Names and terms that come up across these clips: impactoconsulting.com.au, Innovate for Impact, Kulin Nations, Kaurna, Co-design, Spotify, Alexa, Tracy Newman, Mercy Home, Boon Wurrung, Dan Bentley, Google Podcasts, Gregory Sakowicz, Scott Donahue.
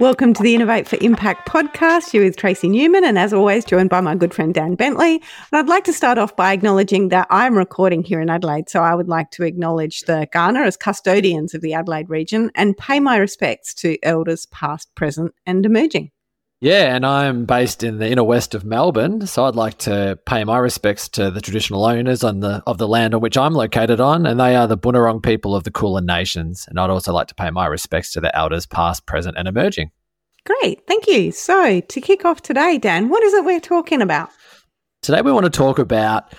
Welcome to the Innovate for Impact podcast. You're with Tracy Newman and, as always, joined by my good friend Dan Bentley. And I'd like to start off by acknowledging that I'm recording here in Adelaide, so I would like to acknowledge the Kaurna as custodians of the Adelaide region and pay my respects to elders past, present and emerging. Yeah, and I'm based in the inner west of Melbourne, so I'd like to pay my respects to the traditional owners on the land on which I'm located on, and they are the Boon Wurrung people of the Kulin Nations. And I'd also like to pay my respects to the elders past, present and emerging. Great, thank you. So to kick off today, Dan, what is it we're talking about? Today we want to talk about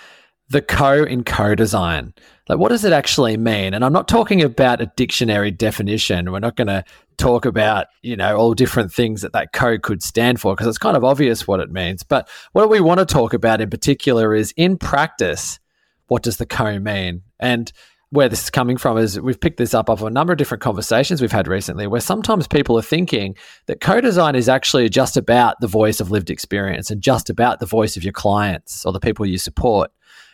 the co in co-design. Like, what does it actually mean? And I'm not talking about a dictionary definition. We're not going to talk about, all different things that co could stand for, because it's kind of obvious what it means. But what we want to talk about in particular is, in practice, what does the co mean? And where this is coming from is we've picked this up off a number of different conversations we've had recently, where sometimes people are thinking that co-design is actually just about the voice of lived experience and just about the voice of your clients or the people you support.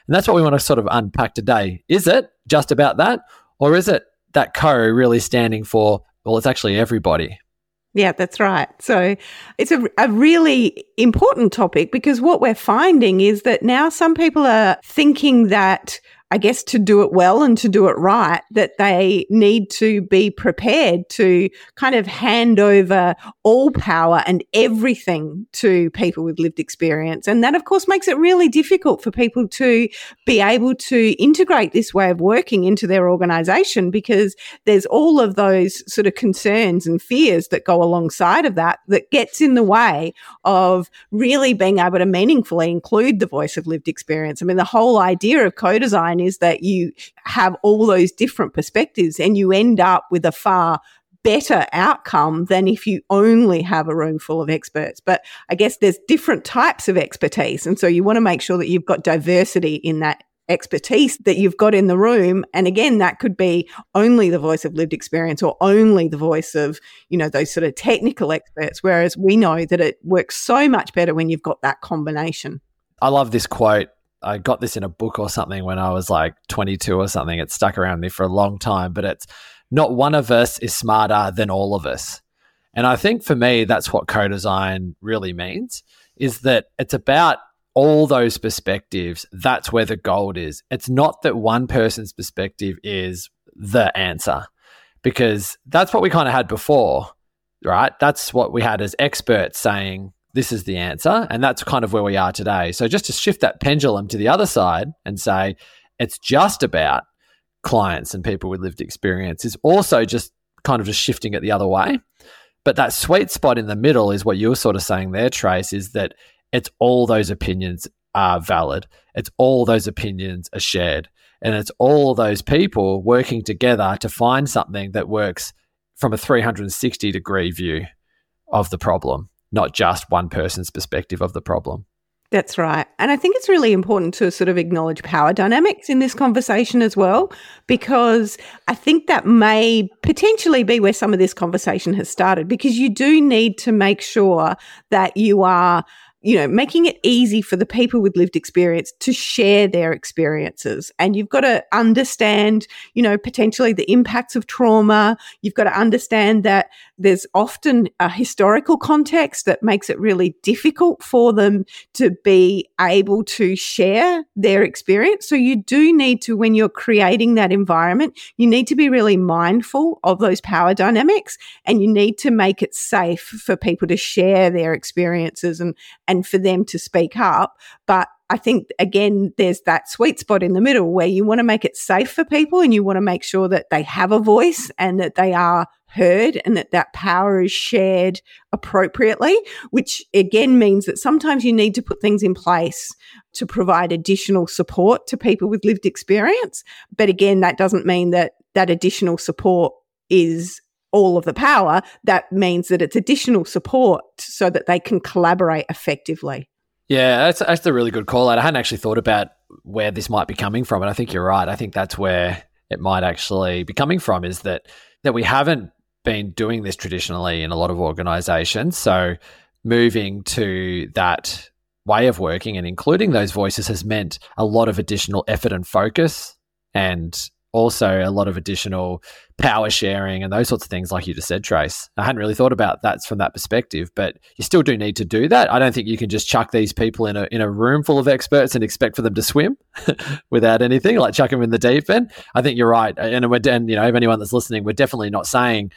And that's what we want to sort of unpack today. Is it just about that, or is it that co really standing for, well, it's actually everybody? Yeah, that's right. So it's a really important topic, because what we're finding is that now some people are thinking that, I guess, to do it well and to do it right, that they need to be prepared to kind of hand over all power and everything to people with lived experience. And that, of course, makes it really difficult for people to be able to integrate this way of working into their organisation, because there's all of those sort of concerns and fears that go alongside of that gets in the way of really being able to meaningfully include the voice of lived experience. I mean, the whole idea of co-design is that you have all those different perspectives and you end up with a far better outcome than if you only have a room full of experts. But I guess there's different types of expertise, and so you want to make sure that you've got diversity in that expertise that you've got in the room. And again, that could be only the voice of lived experience or only the voice of, those sort of technical experts, whereas we know that it works so much better when you've got that combination. I love this quote. I got this in a book or something when I was like 22 or something. It stuck around me for a long time, but it's, "Not one of us is smarter than all of us." And I think for me, that's what co-design really means, is that it's about all those perspectives. That's where the gold is. It's not that one person's perspective is the answer, because that's what we kind of had before, right? That's what we had as experts saying, this is the answer. And that's kind of where we are today. So just to shift that pendulum to the other side and say, it's just about clients and people with lived experience, is also just kind of just shifting it the other way. But that sweet spot in the middle is what you were sort of saying there, Trace, is that it's all those opinions are valid. It's all those opinions are shared. And it's all those people working together to find something that works from a 360 degree view of the problem, not just one person's perspective of the problem. That's right. And I think it's really important to sort of acknowledge power dynamics in this conversation as well, because I think that may potentially be where some of this conversation has started, because you do need to make sure that you are making it easy for the people with lived experience to share their experiences. And you've got to understand, potentially the impacts of trauma. You've got to understand that there's often a historical context that makes it really difficult for them to be able to share their experience. So you do need to, when you're creating that environment, you need to be really mindful of those power dynamics, and you need to make it safe for people to share their experiences and for them to speak up. But I think, again, there's that sweet spot in the middle where you want to make it safe for people and you want to make sure that they have a voice and that they are heard and that power is shared appropriately, which again means that sometimes you need to put things in place to provide additional support to people with lived experience. But again, that doesn't mean that additional support is all of the power. That means that it's additional support so that they can collaborate effectively. Yeah, that's a really good call out. I hadn't actually thought about where this might be coming from, and I think you're right. I think that's where it might actually be coming from, is that we haven't been doing this traditionally in a lot of organizations. So moving to that way of working and including those voices has meant a lot of additional effort and focus, and also a lot of additional power sharing and those sorts of things, like you just said, Trace. I hadn't really thought about that from that perspective, but you still do need to do that. I don't think you can just chuck these people in a room full of experts and expect for them to swim without anything, like chuck them in the deep end. I think you're right. And you know, if anyone that's listening, we're definitely not saying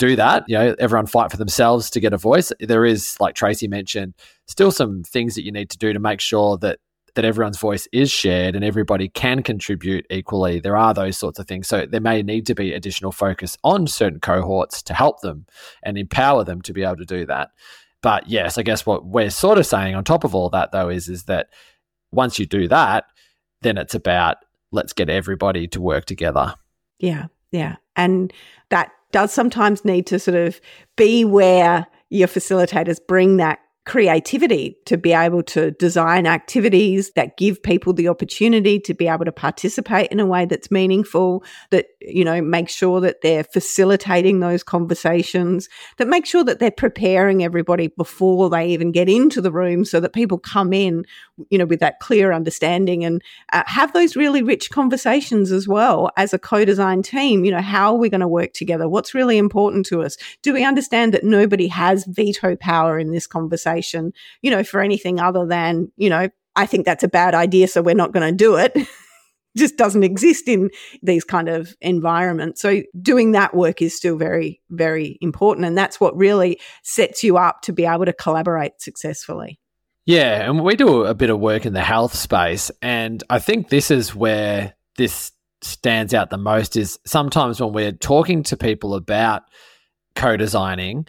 do that. You know, everyone fight for themselves to get a voice. There is, like Tracy mentioned, still some things that you need to do to make sure that everyone's voice is shared and everybody can contribute equally. There are those sorts of things. So there may need to be additional focus on certain cohorts to help them and empower them to be able to do that. But yes, I guess what we're sort of saying on top of all that though is that once you do that, then it's about let's get everybody to work together. Yeah, yeah. And that does sometimes need to sort of be where your facilitators bring that creativity to be able to design activities that give people the opportunity to be able to participate in a way that's meaningful, that, you know, make sure that they're facilitating those conversations, that make sure that they're preparing everybody before they even get into the room so that people come in, you know, with that clear understanding and have those really rich conversations as well as a co-design team. You know, how are we going to work together? What's really important to us? Do we understand that nobody has veto power in this conversation? You know, for anything other than, you know, I think that's a bad idea, so we're not going to do it. Just doesn't exist in these kind of environments. So doing that work is still very, very important. And that's what really sets you up to be able to collaborate successfully. Yeah. And we do a bit of work in the health space. And I think this is where this stands out the most, is sometimes when we're talking to people about co-designing,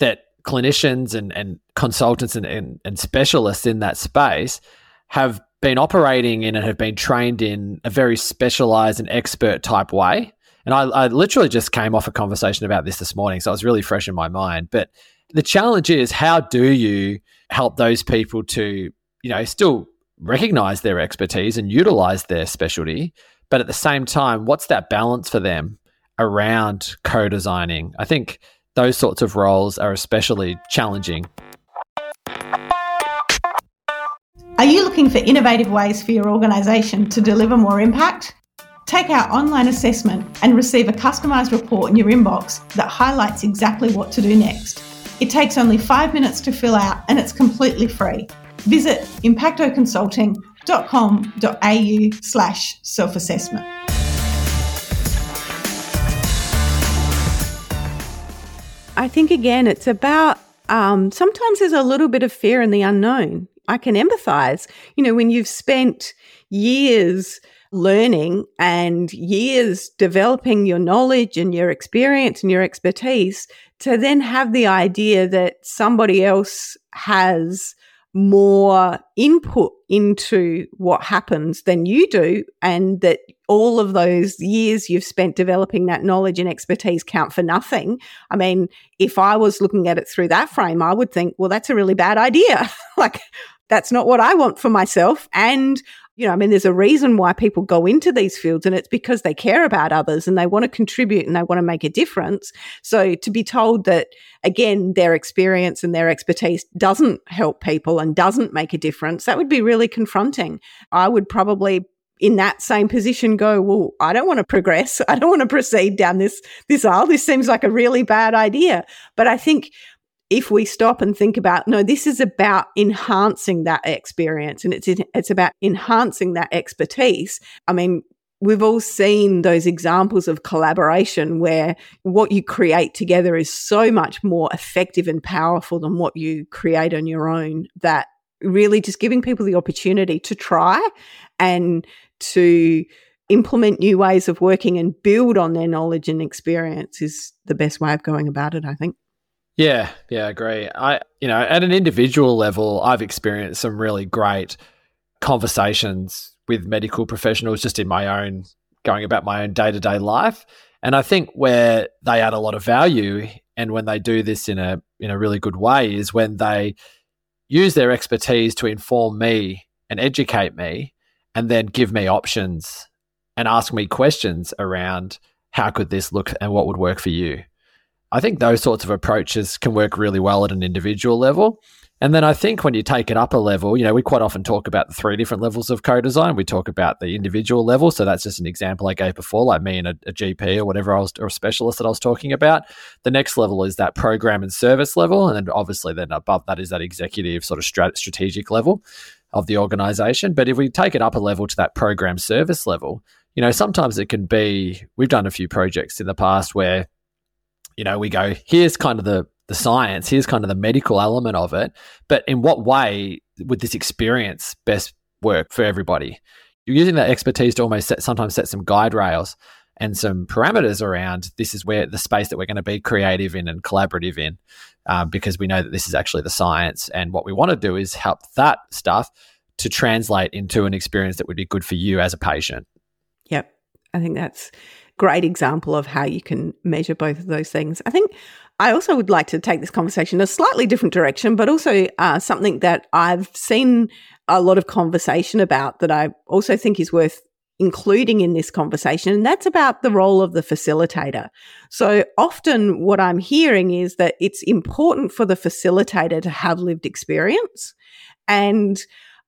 that clinicians and consultants and specialists in that space have been operating in and have been trained in a very specialized and expert type way. And I literally just came off a conversation about this morning, so it was really fresh in my mind. But the challenge is, how do you help those people to, you know, still recognize their expertise and utilize their specialty, but at the same time, what's that balance for them around co-designing? I think those sorts of roles are especially challenging. Are you looking for innovative ways for your organisation to deliver more impact? Take our online assessment and receive a customised report in your inbox that highlights exactly what to do next. It takes only 5 minutes to fill out and it's completely free. Visit impactoconsulting.com.au/self-assessment. I think, again, it's about sometimes there's a little bit of fear in the unknown. I can empathise. You know, when you've spent years learning and years developing your knowledge and your experience and your expertise, to then have the idea that somebody else has more input into what happens than you do, and that all of those years you've spent developing that knowledge and expertise count for nothing. I mean, if I was looking at it through that frame, I would think, well, that's a really bad idea. Like, that's not what I want for myself. And, you know, I mean, there's a reason why people go into these fields, and it's because they care about others and they want to contribute and they want to make a difference. So to be told that, again, their experience and their expertise doesn't help people and doesn't make a difference, that would be really confronting. I would probably, in that same position, go, well, I don't want to progress. I don't want to proceed down this aisle. This seems like a really bad idea. But I think if we stop and think about, no, this is about enhancing that experience and it's about enhancing that expertise. I mean, we've all seen those examples of collaboration where what you create together is so much more effective and powerful than what you create on your own, that really just giving people the opportunity to try and to implement new ways of working and build on their knowledge and experience is the best way of going about it, I think. Yeah, I agree. I at an individual level, I've experienced some really great conversations with medical professionals just in my own, going about my own day-to-day life. And I think where they add a lot of value, and when they do this in a really good way, is when they use their expertise to inform me and educate me, and then give me options and ask me questions around how could this look and what would work for you. I think those sorts of approaches can work really well at an individual level. And then I think when you take it up a level, you know, we quite often talk about the three different levels of co-design. We talk about the individual level. So that's just an example I gave before, like me and a GP or whatever I was, or a specialist that I was talking about. The next level is that program and service level. And then obviously then above that is that executive sort of strategic level of the organization. But if we take it up a level to that program service level, you know, sometimes it can be, we've done a few projects in the past where, you know, we go, here's kind of the science, here's kind of the medical element of it, but in what way would this experience best work for everybody? You're using that expertise to almost sometimes set some guide rails and some parameters around this is where the space that we're going to be creative in and collaborative in, because we know that this is actually the science, and what we want to do is help that stuff to translate into an experience that would be good for you as a patient. Yep. I think that's great example of how you can measure both of those things. I think I also would like to take this conversation a slightly different direction, but also something that I've seen a lot of conversation about that I also think is worth including in this conversation, and that's about the role of the facilitator. So often what I'm hearing is that it's important for the facilitator to have lived experience, and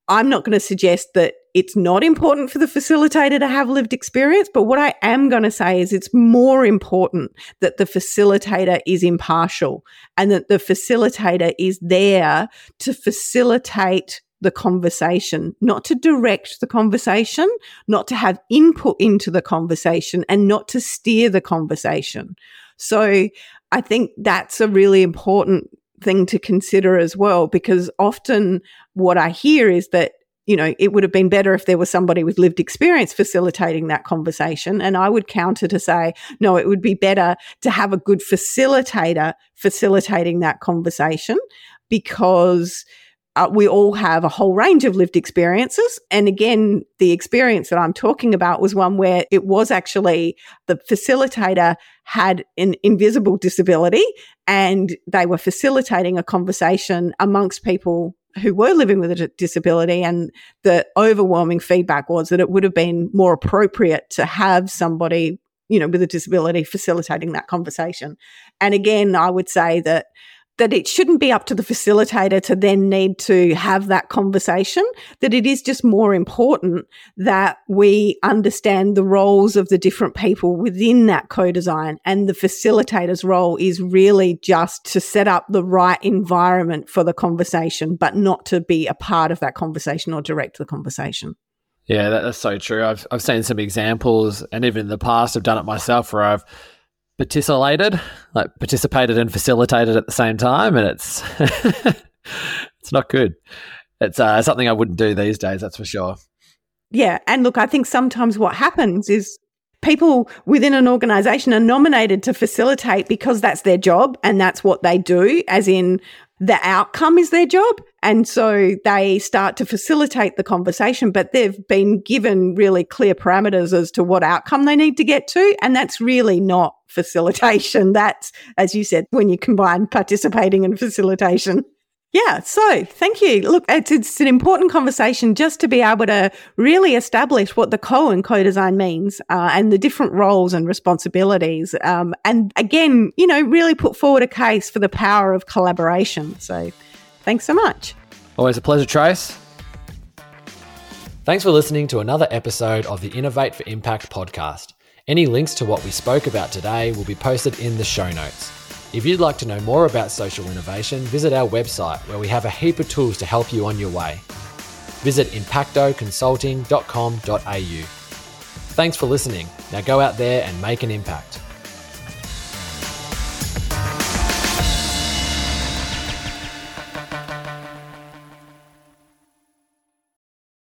I'm not going to suggest that it's not important for the facilitator to have lived experience, but what I am going to say is it's more important that the facilitator is impartial and that the facilitator is there to facilitate the conversation, not to direct the conversation, not to have input into the conversation, and not to steer the conversation. So I think that's a really important thing to consider as well, because often what I hear is that, you know, it would have been better if there was somebody with lived experience facilitating that conversation. And I would counter to say, no, it would be better to have a good facilitator facilitating that conversation, because we all have a whole range of lived experiences. And again, the experience that I'm talking about was one where it was actually the facilitator had an invisible disability and they were facilitating a conversation amongst people who were living with a disability, and the overwhelming feedback was that it would have been more appropriate to have somebody, you know, with a disability facilitating that conversation. And again, I would say that it shouldn't be up to the facilitator to then need to have that conversation, that it is just more important that we understand the roles of the different people within that co-design, and the facilitator's role is really just to set up the right environment for the conversation, but not to be a part of that conversation or direct the conversation. Yeah, that's so true. I've seen some examples, and even in the past I've done it myself, where I've participated and facilitated at the same time, and it's it's not good. It's something I wouldn't do these days, that's for sure. Yeah, and look, I think sometimes what happens is people within an organisation are nominated to facilitate because that's their job and that's what they do, as in the outcome is their job. And so they start to facilitate the conversation, but they've been given really clear parameters as to what outcome they need to get to. And that's really not facilitation. That's, as you said, when you combine participating and facilitation. Yeah. So thank you. Look, it's an important conversation just to be able to really establish what the co and co-design means, and the different roles and responsibilities. And again, you know, really put forward a case for the power of collaboration. So thanks so much. Always a pleasure, Trace. Thanks for listening to another episode of the Innovate for Impact podcast. Any links to what we spoke about today will be posted in the show notes. If you'd like to know more about social innovation, visit our website where we have a heap of tools to help you on your way. Visit impactoconsulting.com.au. Thanks for listening. Now go out there and make an impact.